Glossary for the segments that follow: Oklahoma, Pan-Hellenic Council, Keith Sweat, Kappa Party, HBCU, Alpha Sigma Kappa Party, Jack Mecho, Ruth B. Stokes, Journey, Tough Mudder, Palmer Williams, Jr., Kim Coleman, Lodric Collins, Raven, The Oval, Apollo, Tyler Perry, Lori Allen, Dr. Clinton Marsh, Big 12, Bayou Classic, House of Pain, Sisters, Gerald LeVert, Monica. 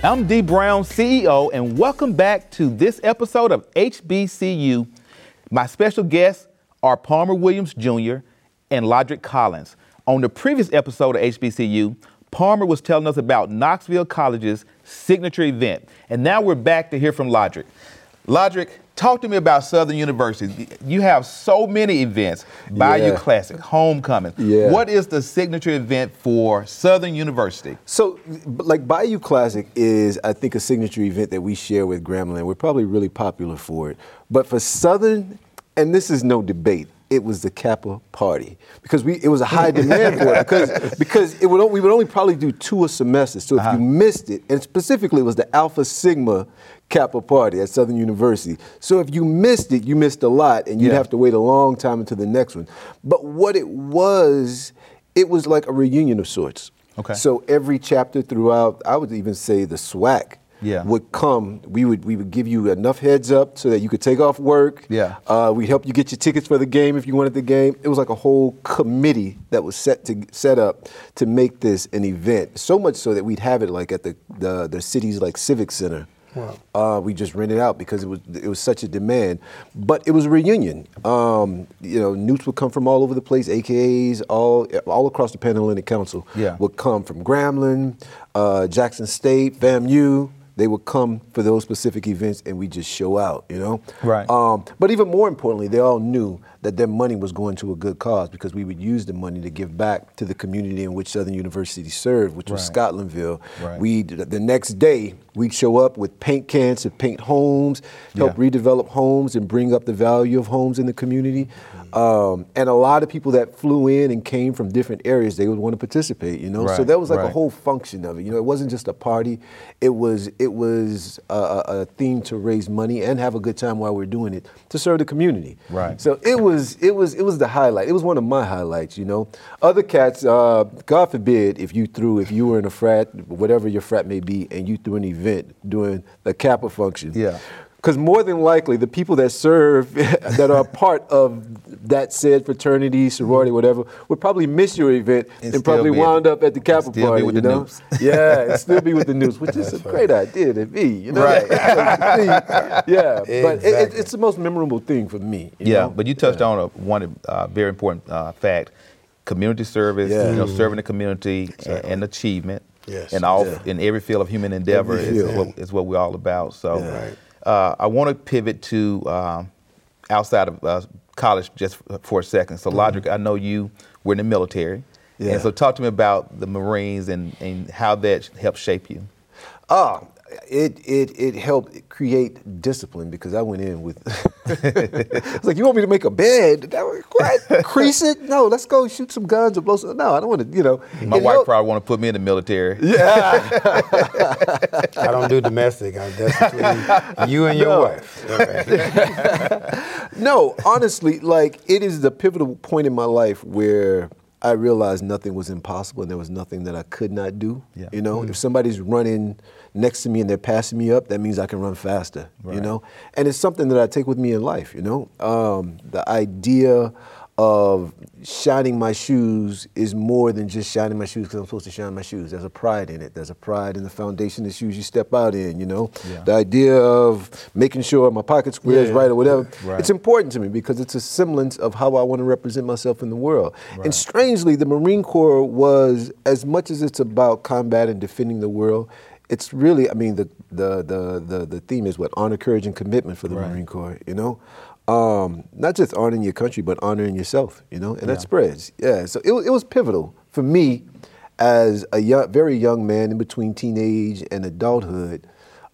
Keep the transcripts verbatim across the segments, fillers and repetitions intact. I'm Dee Brown, C E O, and welcome back to this episode of H B C U. My special guests are Palmer Williams, Junior and Lodric Collins. On the previous episode of H B C U, Palmer was telling us about Knoxville College's signature event, and now we're back to hear from Lodric. Lodric, talk to me about Southern University. You have so many events, Bayou yeah. Classic, Homecoming. Yeah. What is the signature event for Southern University? So, like, Bayou Classic is, I think, a signature event that we share with Grambling. We're probably really popular for it. But for Southern, and this is no debate, it was the Kappa Party, because we it was a high demand for it, because because it would we would only probably do two a semester. So if uh-huh. you missed it, and specifically it was the Alpha Sigma Kappa Party at Southern University. So if you missed it, you missed a lot, and you'd yeah. have to wait a long time until the next one. But what it was, it was like a reunion of sorts. Okay. So every chapter throughout, I would even say the SWAC. Yeah. would come, we would we would give you enough heads up so that you could take off work. Yeah. Uh, we'd help you get your tickets for the game if you wanted the game. It was like a whole committee that was set to set up to make this an event. So much so that we'd have it like at the the, the city's like civic center. Wow. Uh, we just rented out because it was it was such a demand. But it was a reunion. Um, you know, newts would come from all over the place, A K As, all all across the Pan-Hellenic Council yeah. would come from Grambling, uh, Jackson State, V A M U. They would come for those specific events, and we just show out, you know? Right. Um, but even more importantly, they all knew that their money was going to a good cause, because we would use the money to give back to the community in which Southern University served, which was right. Scotlandville. Right. We the next day, we'd show up with paint cans to paint homes, help yeah. redevelop homes and bring up the value of homes in the community. Mm-hmm. Um, and a lot of people that flew in and came from different areas, they would want to participate, you know? Right. So that was like right. a whole function of it. You know, it wasn't just a party. It was, it was a, a theme to raise money and have a good time while we're doing it, to serve the community. Right. So it was It was, it was it was the highlight. It was one of my highlights, you know. Other cats, uh, God forbid, if you threw, if you were in a frat, whatever your frat may be, and you threw an event during the Kappa function. Yeah. Because more than likely, the people that serve, that are part of that said fraternity, sorority, whatever, would probably miss your event and, and probably wound up at the Kappa Party, you know. Yeah, and still be with the news, which is a great idea to be, you know. Right. yeah, exactly. But it, it's the most memorable thing for me. You yeah, know? But you touched yeah. on a, one uh, very important uh, fact: community service, yeah. you know, mm-hmm. serving the community, exactly. and, and achievement, yes. and all yeah. in every field of human endeavor is, is, what, is what we're all about. So. Yeah. Right. Uh, I want to pivot to uh, outside of uh, college just for a second. So, Lodric, mm-hmm. I know you were in the military. Yeah. And so talk to me about the Marines and, and how that helped shape you. Oh, it it it helped create discipline, because I went in with, it's like, you want me to make a bed? Crease it? No, let's go shoot some guns or blow some, no, I don't want to, you know. My it wife helped. Probably want to put me in the military. Yeah. I don't do domestic. I'm between you and your no. wife. Right. No, honestly, like, it is the pivotal point in my life where I realized nothing was impossible and there was nothing that I could not do. Yeah. You know, mm-hmm. if somebody's running next to me and they're passing me up, that means I can run faster, right. you know? And it's something that I take with me in life, you know? Um, the idea of shining my shoes is more than just shining my shoes because I'm supposed to shine my shoes. There's a pride in it. There's a pride in the foundation of the shoes you step out in, you know? Yeah. The idea of making sure my pocket square is yeah. right or whatever. Right. It's important to me because it's a semblance of how I want to represent myself in the world. Right. And strangely, the Marine Corps was, as much as it's about combat and defending the world, it's really, I mean, the the the the, the theme is what? Honor, courage, and commitment for the right. Marine Corps, you know? Um, not just honoring your country, but honoring yourself, you know, and yeah. that spreads. Yeah, so it, it was pivotal for me as a young, very young man in between teenage and adulthood,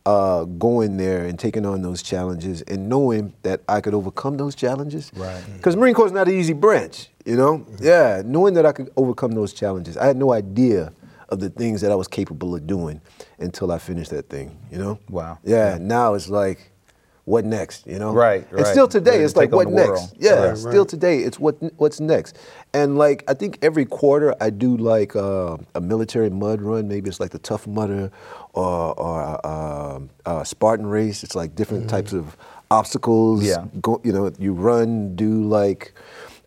uh, going there and taking on those challenges and knowing that I could overcome those challenges. Right. Because Marine Corps is not an easy branch, you know? Mm-hmm. Yeah, knowing that I could overcome those challenges. I had no idea of the things that I was capable of doing until I finished that thing, you know? Wow. Yeah, yeah. Now it's like, what next, you know? Right, right. And still today, it's like, what next? Yeah, right, right. Still today, it's what what's next. And like, I think every quarter I do like uh, a military mud run. Maybe it's like the Tough Mudder or, or uh, uh, Spartan race. It's like different mm-hmm. types of obstacles. Yeah. Go, you know, you run, do like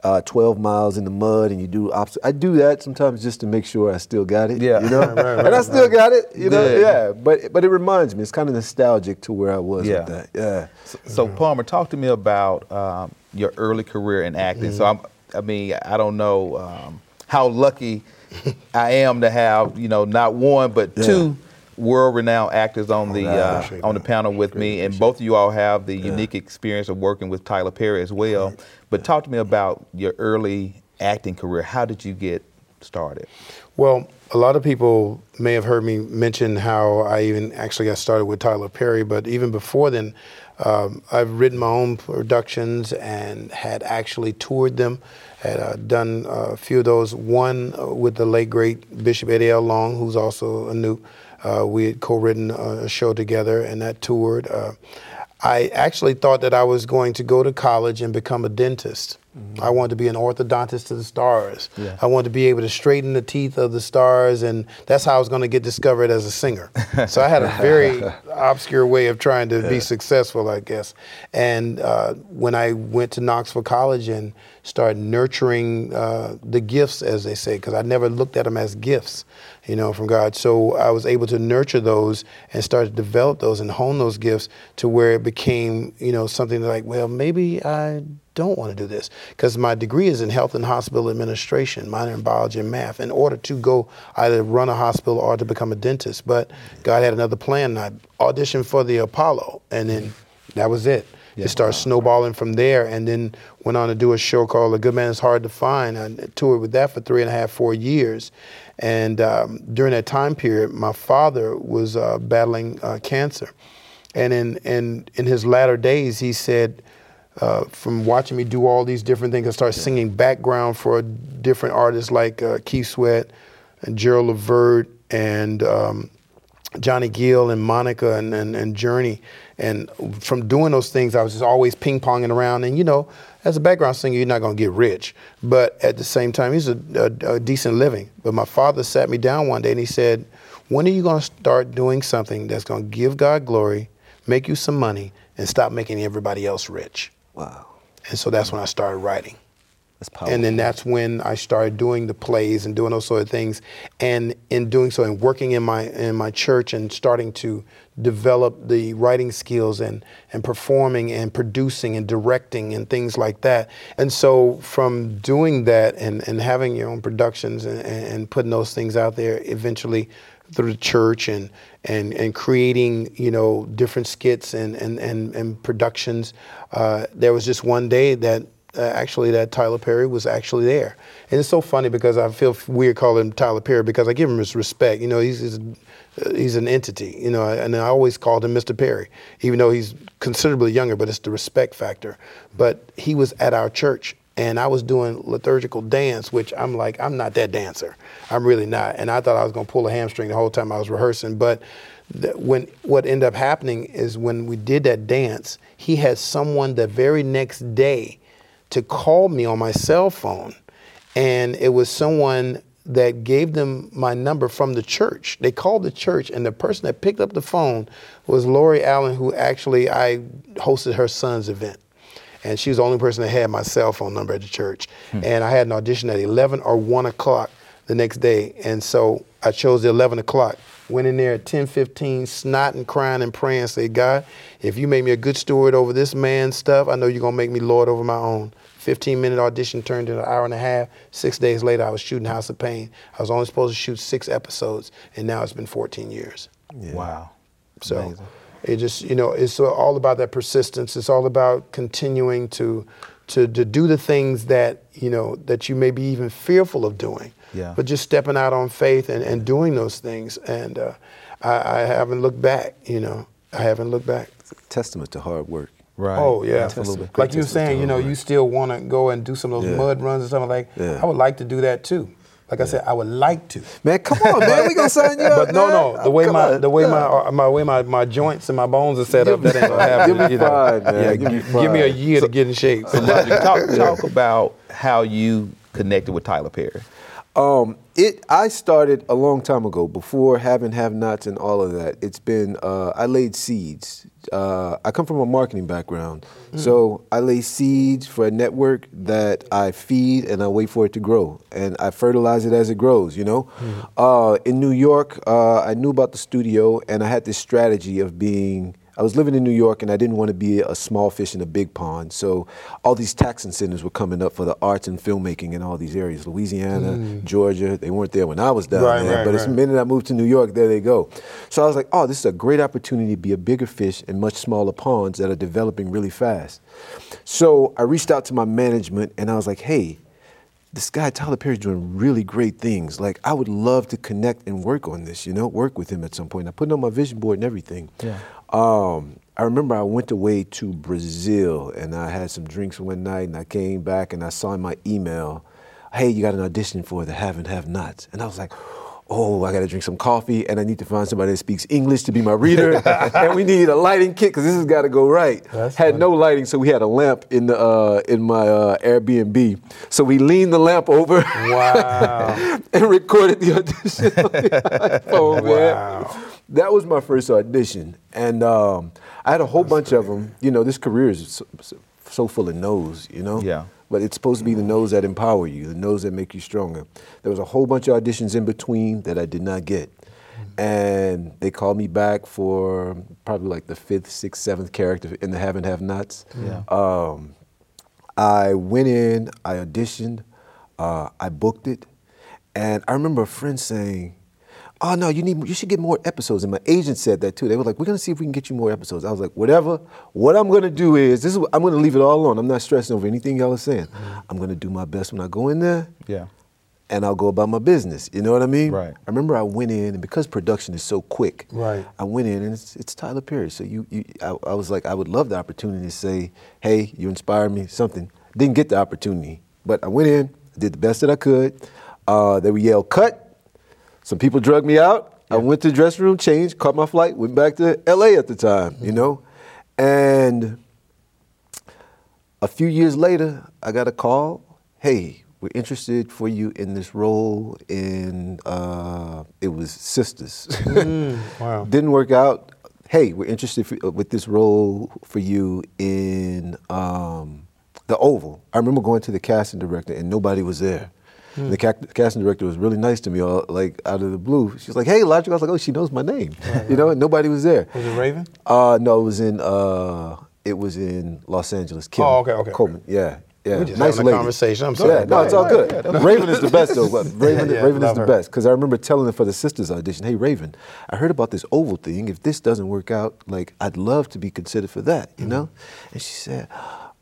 uh, twelve miles in the mud and you do obstacles. I do that sometimes just to make sure I still got it, yeah. you know? right, right, and I still right. got it, you know? Yeah. yeah, but but it reminds me. It's kind of nostalgic to where I was yeah. with that, yeah. So, so Palmer, talk to me about um, your early career in acting. Mm-hmm. So I'm, I mean, I don't know um, how lucky I am to have, you know, not one, but yeah. two world-renowned actors on oh, the uh, on the panel with Great. me, and both of you all have the yeah. unique experience of working with Tyler Perry as well. Right. But talk to me about your early acting career. How did you get started? Well, a lot of people may have heard me mention how I even actually got started with Tyler Perry, but even before then, um, I've written my own productions and had actually toured them, had uh, done a few of those, one with the late, great Bishop Eddie L. Long, who's also a Newt. Uh, we had co-written a show together, and that toured. Uh, I actually thought that I was going to go to college and become a dentist. Mm-hmm. I wanted to be an orthodontist to the stars. Yeah. I wanted to be able to straighten the teeth of the stars, and that's how I was going to get discovered as a singer. So I had a very obscure way of trying to yeah. be successful, I guess. And uh, when I went to Knoxville College and started nurturing uh, the gifts, as they say, because I never looked at them as gifts, you know, from God. So I was able to nurture those and start to develop those and hone those gifts to where it became, you know, something like, well, maybe I don't want to do this, because my degree is in health and hospital administration, minor in biology and math, in order to go either run a hospital or to become a dentist. But God had another plan. I auditioned for the Apollo, and then that was it. Yeah. It started snowballing from there, and then went on to do a show called A Good Man is Hard to Find. I toured with that for three and a half, four years. And um, during that time period, my father was uh, battling uh, cancer. And in, in, in his latter days, he said, Uh, from watching me do all these different things, I started yeah. singing background for different artists like uh, Keith Sweat and Gerald LeVert and um, Johnny Gill and Monica and, and, and Journey. And from doing those things, I was just always ping-ponging around. And, you know, as a background singer, you're not going to get rich. But at the same time, it's a, a, a decent living. But my father sat me down one day and he said, when are you going to start doing something that's going to give God glory, make you some money, and stop making everybody else rich? Wow. And so that's when I started writing. That's powerful. And then that's when I started doing the plays and doing those sort of things. And in doing so and working in my in my church and starting to develop the writing skills and, and performing and producing and directing and things like that. And so from doing that and, and having your own productions and, and putting those things out there eventually through the church and and and creating, you know, different skits and and and, and productions. Uh, there was just one day that uh, actually that Tyler Perry was actually there, and it's so funny because I feel weird calling him Tyler Perry because I give him his respect. You know, he's he's, he's an entity. You know, and I always called him Mister Perry, even though he's considerably younger. But it's the respect factor. But he was at our church. And I was doing liturgical dance, which I'm like, I'm not that dancer. I'm really not. And I thought I was going to pull a hamstring the whole time I was rehearsing. But th- when what ended up happening is when we did that dance, he had someone the very next day to call me on my cell phone. And it was someone that gave them my number from the church. They called the church, and the person that picked up the phone was Lori Allen, who actually I hosted her son's event. And she was the only person that had my cell phone number at the church. Hmm. And I had an audition at eleven or one o'clock the next day. And so I chose the eleven o'clock. Went in there at ten fifteen, snotting, crying, and praying. Said, God, if you make me a good steward over this man's stuff, I know you're going to make me Lord over my own. fifteen-minute audition turned into an hour and a half. Six days later, I was shooting House of Pain. I was only supposed to shoot six episodes, and now it's been fourteen years. Yeah. Wow. So. Amazing. It just, you know, it's all about that persistence. It's all about continuing to, to, to do the things that, you know, that you may be even fearful of doing. Yeah. But just stepping out on faith and, and doing those things. And uh, I, I haven't looked back, you know. I haven't looked back. It's a testament to hard work. Right. Oh, yeah. Like you were saying, you know, you still want to go and do some of those yeah. mud runs and something like, yeah. I would like to do that too. Like yeah. I said, I would like to. Man, come on, man, we gonna sign you up. But no, no, the way oh, my, the way yeah. my, my way my, my joints and my bones are set up, that ain't gonna happen. Give me five, man. Yeah, give, me five. give me a year so, to get in shape. So talk, talk about how you connected with Tyler Perry. Um, it I started a long time ago, before Have and Have Nots and all of that. It's been uh, I laid seeds. Uh, I come from a marketing background, mm. so I lay seeds for a network that I feed and I wait for it to grow, and I fertilize it as it grows. You know, mm. uh, in New York, uh, I knew about the studio, and I had this strategy of being. I was living in New York, and I didn't want to be a small fish in a big pond. So all these tax incentives were coming up for the arts and filmmaking in all these areas, Louisiana, mm. Georgia. They weren't there when I was down right, there. Right, but right. the minute I moved to New York, there they go. So I was like, oh, this is a great opportunity to be a bigger fish in much smaller ponds that are developing really fast. So I reached out to my management, and I was like, hey, this guy, Tyler Perry's doing really great things. Like, I would love to connect and work on this, you know, work with him at some point. I put it on my vision board and everything. Yeah. Um, I remember I went away to Brazil, and I had some drinks one night, and I came back, and I saw in my email, hey, you got an audition for the Have and Have Nots. And I was like, oh, I got to drink some coffee, and I need to find somebody that speaks English to be my reader, and we need a lighting kit because this has got to go right. That's had funny. No lighting, so we had a lamp in the uh, in my uh, Airbnb. So we leaned the lamp over, wow, and recorded the audition on the iPhone, wow. man. That was my first audition, and um, I had a whole That's bunch great. Of them. You know, this career is so, so full of no's, you know? Yeah. But it's supposed to be the no's that empower you, the no's that make you stronger. There was a whole bunch of auditions in between that I did not get. And they called me back for probably like the fifth, sixth, seventh character in the Have and Have Nots. Yeah. Um, I went in, I auditioned, uh, I booked it. And I remember a friend saying, oh no, you need you should get more episodes. And my agent said that too. They were like, we're gonna see if we can get you more episodes. I was like, whatever. What I'm gonna do is this is I'm gonna leave it all on. I'm not stressing over anything y'all are saying. I'm gonna do my best when I go in there. Yeah. And I'll go about my business. You know what I mean? Right. I remember I went in, and because production is so quick, right. I went in, and it's, it's Tyler Perry. So you, you I, I was like, I would love the opportunity to say, hey, you inspired me, something. Didn't get the opportunity, but I went in, did the best that I could. Uh, they would yell, cut. Some people drugged me out. Yeah. I went to the dressing room, changed, caught my flight, went back to L A at the time, mm-hmm. you know? And a few years later, I got a call. Hey, we're interested for you in this role in, uh, it was Sisters. Mm, wow. Didn't work out. Hey, we're interested for, uh, with this role for you in um, The Oval. I remember going to the casting director, and nobody was there. Mm. The ca- casting director was really nice to me, all, like out of the blue. She was like, hey, Lodric. I was like, oh, she knows my name. Right, you know, right. And nobody was there. Was it Raven? Uh, no, it was in uh, it was in Los Angeles. Kim, oh, okay, okay. Coleman, yeah. Yeah, just nice lady. Conversation. I'm sorry. Yeah, no, it's all good. Yeah, yeah, Raven is the best, though. But Raven, yeah, Raven is the her. best. Because I remember telling her for the Sisters audition, hey, Raven, I heard about this Oval thing. If this doesn't work out, like, I'd love to be considered for that, you mm-hmm. know? And she said,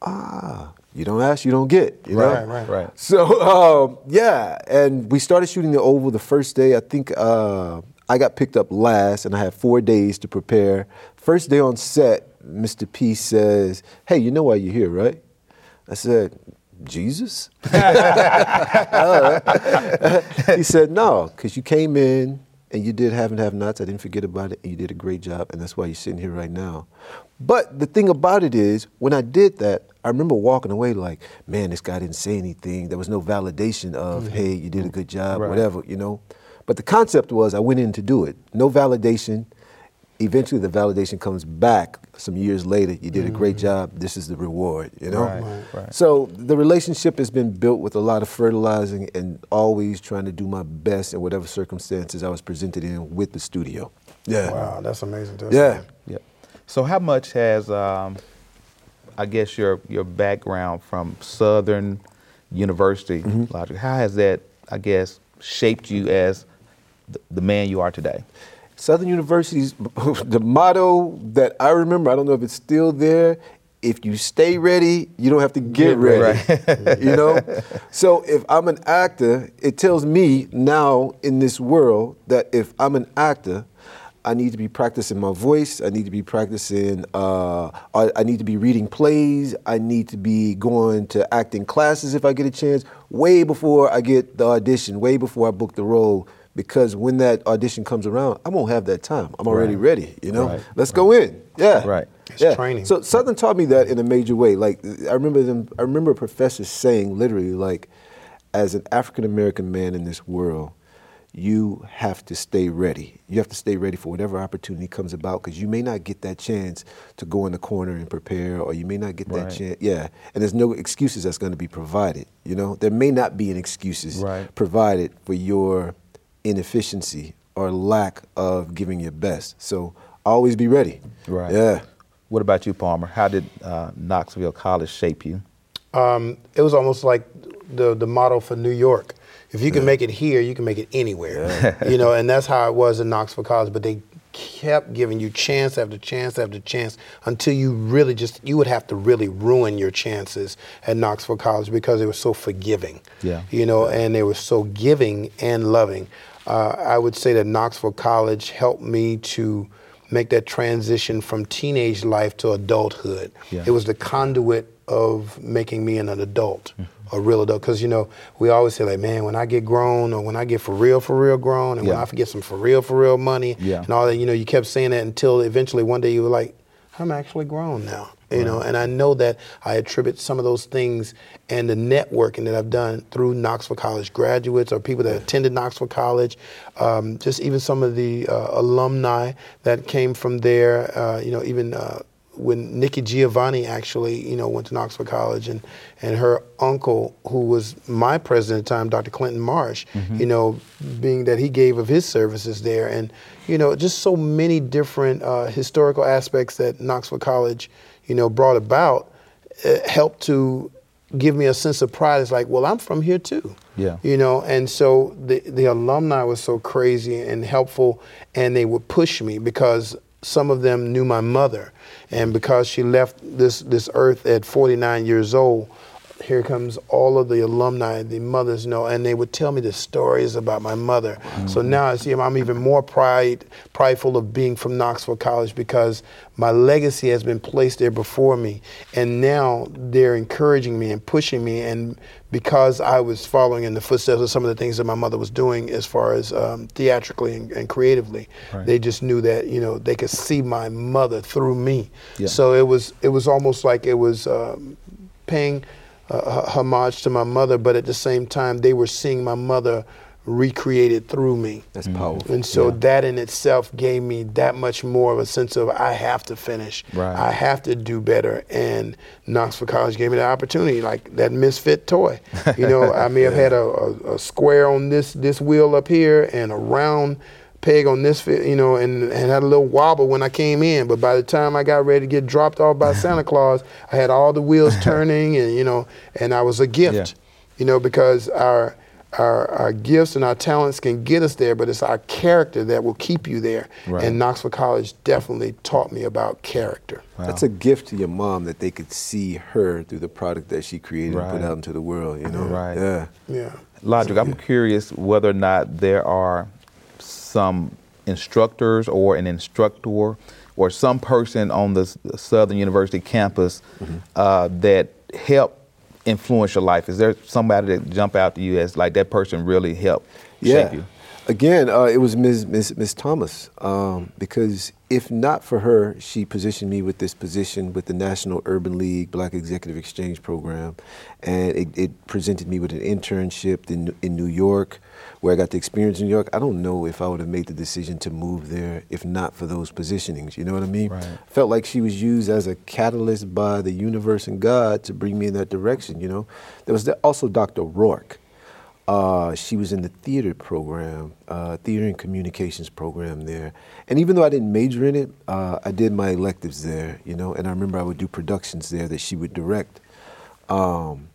ah, you don't ask, you don't get, you right, know? Right, right, right. So, um, yeah, and we started shooting the Oval the first day. I think uh, I got picked up last, and I had four days to prepare. First day on set, Mister P says, hey, you know why you're here, right? I said, Jesus? uh, he said, no, because you came in and you did Have and Have Nots. I didn't forget about it, and you did a great job, and that's why you're sitting here right now. But the thing about it is, when I did that, I remember walking away like, man, this guy didn't say anything. There was no validation of, mm-hmm. hey, you did a good job, right. whatever, you know. But the concept was I went in to do it. No validation. Eventually the validation comes back some years later. You did a great job. This is the reward, you know? Right, right. So the relationship has been built with a lot of fertilizing and always trying to do my best in whatever circumstances I was presented in with the studio. Yeah. Wow, that's amazing. That's yeah. Amazing. yeah. So how much has, um, I guess, your your background from Southern University, mm-hmm. Lodric, how has that, I guess, shaped you as th- the man you are today? Southern University's, the motto that I remember, I don't know if it's still there, if you stay ready, you don't have to get ready, right. you know? So if I'm an actor, it tells me now in this world that if I'm an actor, I need to be practicing my voice. I need to be practicing, uh, I, I need to be reading plays. I need to be going to acting classes if I get a chance, way before I get the audition, way before I book the role, because when that audition comes around, I won't have that time. I'm already right. ready, you know? Right. Let's right. go in, yeah. Right, it's yeah. training. So Southern taught me that in a major way. Like, I remember them, I remember a professor saying literally, like, as an African-American man in this world, you have to stay ready. You have to stay ready for whatever opportunity comes about, because you may not get that chance to go in the corner and prepare, or you may not get right. that chance. Yeah, and there's no excuses that's going to be provided. You know, there may not be an excuses right. provided for your inefficiency or lack of giving your best. So always be ready. Right. Yeah. What about you, Palmer? How did uh, Knoxville College shape you? Um, it was almost like the the model for New York. If you can make it here, you can make it anywhere, yeah. you know, and that's how it was in Knoxville College. But they kept giving you chance after chance after chance until you really just, you would have to really ruin your chances at Knoxville College, because they were so forgiving, yeah. you know, yeah. and they were so giving and loving. Uh, I would say that Knoxville College helped me to make that transition from teenage life to adulthood. Yeah. It was the conduit of making me an adult, mm-hmm. a real adult. Because, you know, we always say, like, man, when I get grown, or when I get for real, for real grown, and yeah. when I get some for real, for real money, yeah. and all that, you know, you kept saying that until eventually one day you were like, I'm actually grown now, you right. know, and I know that I attribute some of those things and the networking that I've done through Knoxville College graduates, or people that attended Knoxville College, um, just even some of the uh, alumni that came from there, uh, you know, even uh, when Nikki Giovanni actually, you know, went to Knoxville College, and, and her uncle, who was my president at the time, Doctor Clinton Marsh, mm-hmm. you know, being that he gave of his services there, and, you know, just so many different uh, historical aspects that Knoxville College, you know, brought about, it helped to give me a sense of pride. It's like, well, I'm from here too. Yeah. You know, and so the, the alumni was so crazy and helpful, and they would push me, because some of them knew my mother. And because she left this, this earth at forty-nine years old, here comes all of the alumni, the mothers, you know, and they would tell me the stories about my mother. Mm-hmm. So now I see I'm, I'm even more pride, prideful of being from Knoxville College, because my legacy has been placed there before me. And now they're encouraging me and pushing me. And because I was following in the footsteps of some of the things that my mother was doing as far as um, theatrically and, and creatively, right. they just knew that, you know, they could see my mother through me. Yeah. So it was, it was almost like it was um, paying Uh, homage to my mother, but at the same time, they were seeing my mother recreated through me. That's powerful. And so yeah. that in itself gave me that much more of a sense of, I have to finish. Right. I have to do better. And Knoxville College gave me the opportunity, like that misfit toy. You know, I may have yeah. had a, a, a square on this, this wheel up here, and a round peg on this, you know, and, and had a little wobble when I came in. But by the time I got ready to get dropped off by Santa Claus, I had all the wheels turning, and, you know, and I was a gift, yeah. you know, because our, our our gifts and our talents can get us there, but it's our character that will keep you there. Right. And Knoxville College definitely taught me about character. Wow. That's a gift to your mom, that they could see her through the product that she created right. and put out into the world, you know? Right. Yeah. Yeah. Lodric, I'm curious whether or not there are some instructors or an instructor or some person on the Southern University campus mm-hmm. uh, that helped influence your life. Is there somebody that jumped out to you as like that person really helped yeah. shape you? Again, uh, it was Miz Miz Miz Thomas, um, because if not for her, she positioned me with this position with the National Urban League Black Executive Exchange Program, and it, it presented me with an internship in, in New York, where I got the experience in New York. I don't know if I would have made the decision to move there if not for those positionings, you know what I mean? Right. Felt like she was used as a catalyst by the universe and God to bring me in that direction, you know? There was also Doctor Rourke. Uh, she was in the theater program, uh, theater and communications program there. And even though I didn't major in it, uh, I did my electives there, you know, and I remember I would do productions there that she would direct. Um,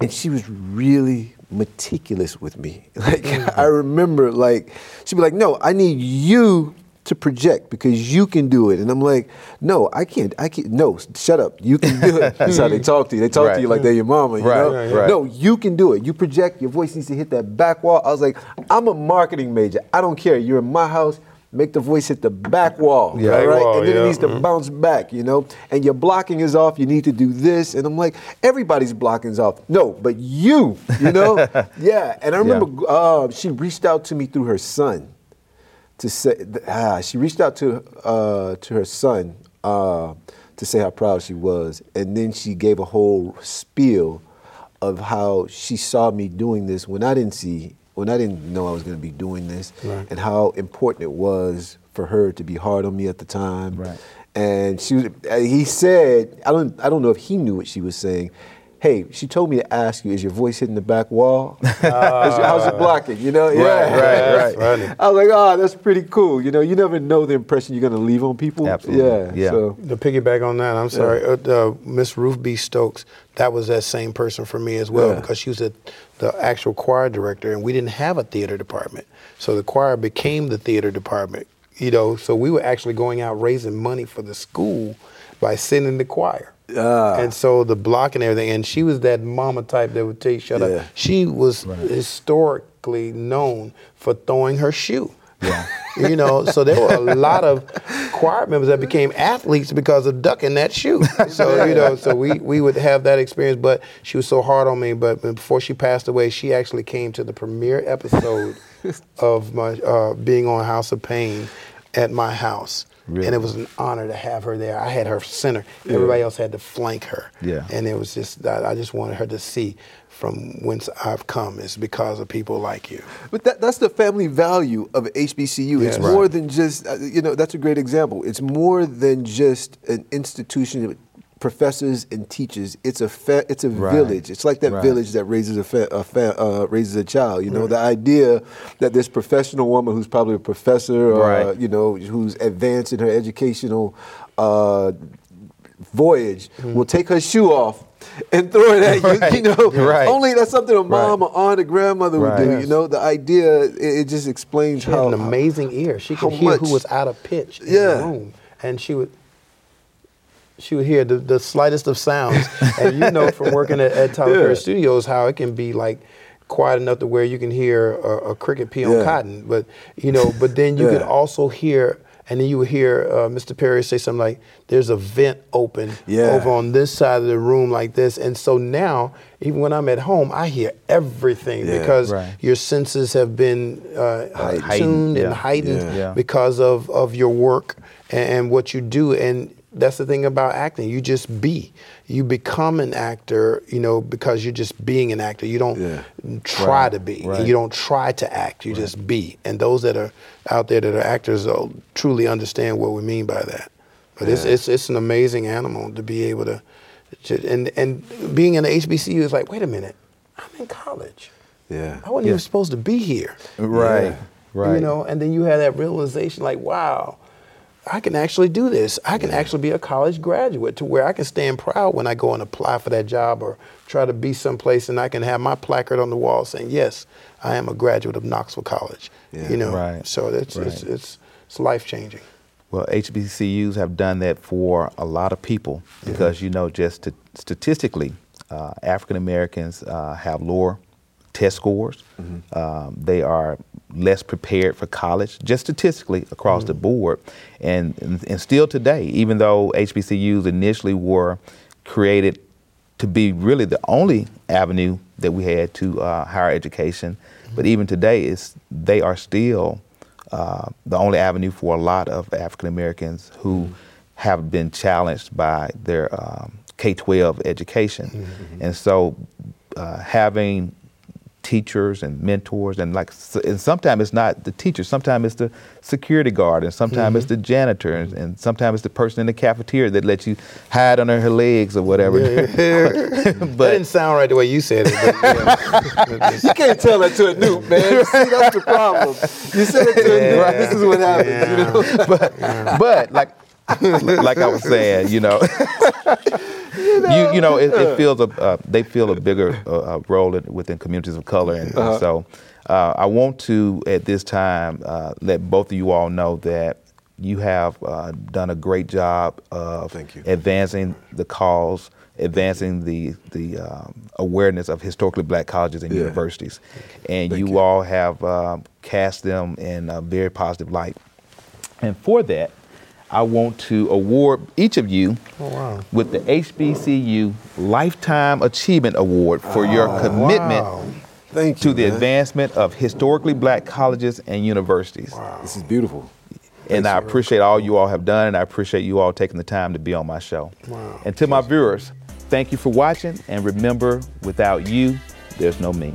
and she was really meticulous with me. Like, mm-hmm. I remember, like, she'd be like, no, I need you to project because you can do it. And I'm like, no, I can't, I can't, no, shut up, you can do it. That's how they talk to you. They talk right. to you like they're your mama, you right, know? Right, right. No, you can do it. You project, your voice needs to hit that back wall. I was like, I'm a marketing major. I don't care, you're in my house, make the voice hit the back wall, yeah, right? Back wall, and then yeah. it needs to mm-hmm. bounce back, you know? And your blocking is off, you need to do this. And I'm like, everybody's blocking is off. No, but you, you know? yeah, and I remember yeah. uh, she reached out to me through her son to say, ah, she reached out to, uh, to her son uh, to say how proud she was. And then she gave a whole spiel of how she saw me doing this when I didn't see when I didn't know I was going to be doing this, right. and how important it was for her to be hard on me at the time. Right. And she was, he said, I don't, I don't know if he knew what she was saying. Hey, she told me to ask you, is your voice hitting the back wall? Uh, How's it blocking? You know, right, yeah, right, right. I was like, oh, that's pretty cool. You know, you never know the impression you're going to leave on people. Absolutely. Yeah. yeah. So to piggyback on that, I'm sorry, yeah. uh, uh, Miss Ruth B. Stokes, that was that same person for me as well, yeah. because she was a, the actual choir director, and we didn't have a theater department, so the choir became the theater department. You know, so we were actually going out raising money for the school by sending the choir. Uh, and so the block and everything, and she was that mama type that would tell you shut yeah. up. She was right. historically known for throwing her shoe. Yeah. You know, so there were a lot of choir members that became athletes because of ducking that shoe. So, you know, so we, we would have that experience, but she was so hard on me. But before she passed away, she actually came to the premiere episode of my uh, being on House of Pain at my house. Really? And it was an honor to have her there. I had her center. Yeah. Everybody else had to flank her. Yeah. And it was just, I just wanted her to see from whence I've come. It's because of people like you. But that, that's the family value of H B C U. Yes. It's right. more than just, you know, that's a great example. It's more than just an institution of professors and teachers. It's a fa- it's a right. village. It's like that right. village that raises a, fa- a fa- uh, raises a child. You know, right. the idea that this professional woman who's probably a professor, or right. uh, you know, who's advanced in her educational uh, voyage, mm-hmm. will take her shoe off and throw it at you. Right. You know, right. only that's something a mom right. or aunt or grandmother right. would do. Yes. You know, the idea it, it just explains she how had an amazing ear. She could hear much. Who was out of pitch in yeah. the room, and she would. She would hear the, the slightest of sounds. And you know from working at, at Tyler Perry yeah. Studios how it can be like quiet enough to where you can hear a, a cricket pee on yeah. cotton. But you know, but then you yeah. could also hear, and then you would hear uh, Mister Perry say something like, there's a vent open yeah. over on this side of the room like this. And so now, even when I'm at home, I hear everything yeah, because right. your senses have been uh, heightened, tuned yeah. and heightened yeah. Yeah. because of, of your work and, and what you do. And that's the thing about acting. You just be. You become an actor, you know, because you're just being an actor. You don't yeah. try right. to be. Right. You don't try to act. You right. just be. And those that are out there that are actors will truly understand what we mean by that. But yeah. it's, it's it's an amazing animal to be able to, to and, and being in the H B C U is like, wait a minute, I'm in college. Yeah. I wasn't yeah. even supposed to be here. Right, yeah. right. You know, and then you have that realization like, wow, I can actually do this. I can yeah. actually be a college graduate to where I can stand proud when I go and apply for that job or try to be someplace, and I can have my placard on the wall saying, yes, I am a graduate of Knoxville College. Yeah. You know, right. so it's, right. it's it's it's life-changing. Well, H B C Us have done that for a lot of people because, mm-hmm. you know, just to, statistically, uh, African-Americans uh, have lower test scores. Mm-hmm. Um, they are less prepared for college, just statistically across mm-hmm. the board. And, and and still today, even though H B C Us initially were created to be really the only avenue that we had to uh, higher education, mm-hmm. but even today, it's, they are still uh, the only avenue for a lot of African Americans who mm-hmm. have been challenged by their um, K twelve education. Mm-hmm. And so uh, having teachers and mentors, and like, and sometimes it's not the teacher, sometimes it's the security guard, and sometimes mm-hmm. it's the janitor, and, and sometimes it's the person in the cafeteria that lets you hide under her legs or whatever. Yeah, yeah. But that didn't sound right the way you said it. But, you know. You can't tell that to a noob, man. You see, that's the problem. You said it to yeah. a noob, this is what happens. Yeah. You know? But, yeah. but like, like I was saying, you know. You know, you, you know it, it feels a, uh, they feel a bigger uh, role in, within communities of color. And, uh-huh. and so uh, I want to, at this time, uh, let both of you all know that you have uh, done a great job of advancing the cause, advancing the the um, awareness of historically black colleges and yeah. universities. And you, you all have uh, cast them in a very positive light. And for that, I want to award each of you oh, wow. with the H B C U Lifetime Achievement Award for oh, your commitment wow. Thank to you, the man. advancement of historically black colleges and universities. Wow. This is beautiful. And Thanks, I appreciate all you all have done, and I appreciate you all taking the time to be on my show. Wow. And to my viewers, thank you for watching, and remember, without you, there's no me.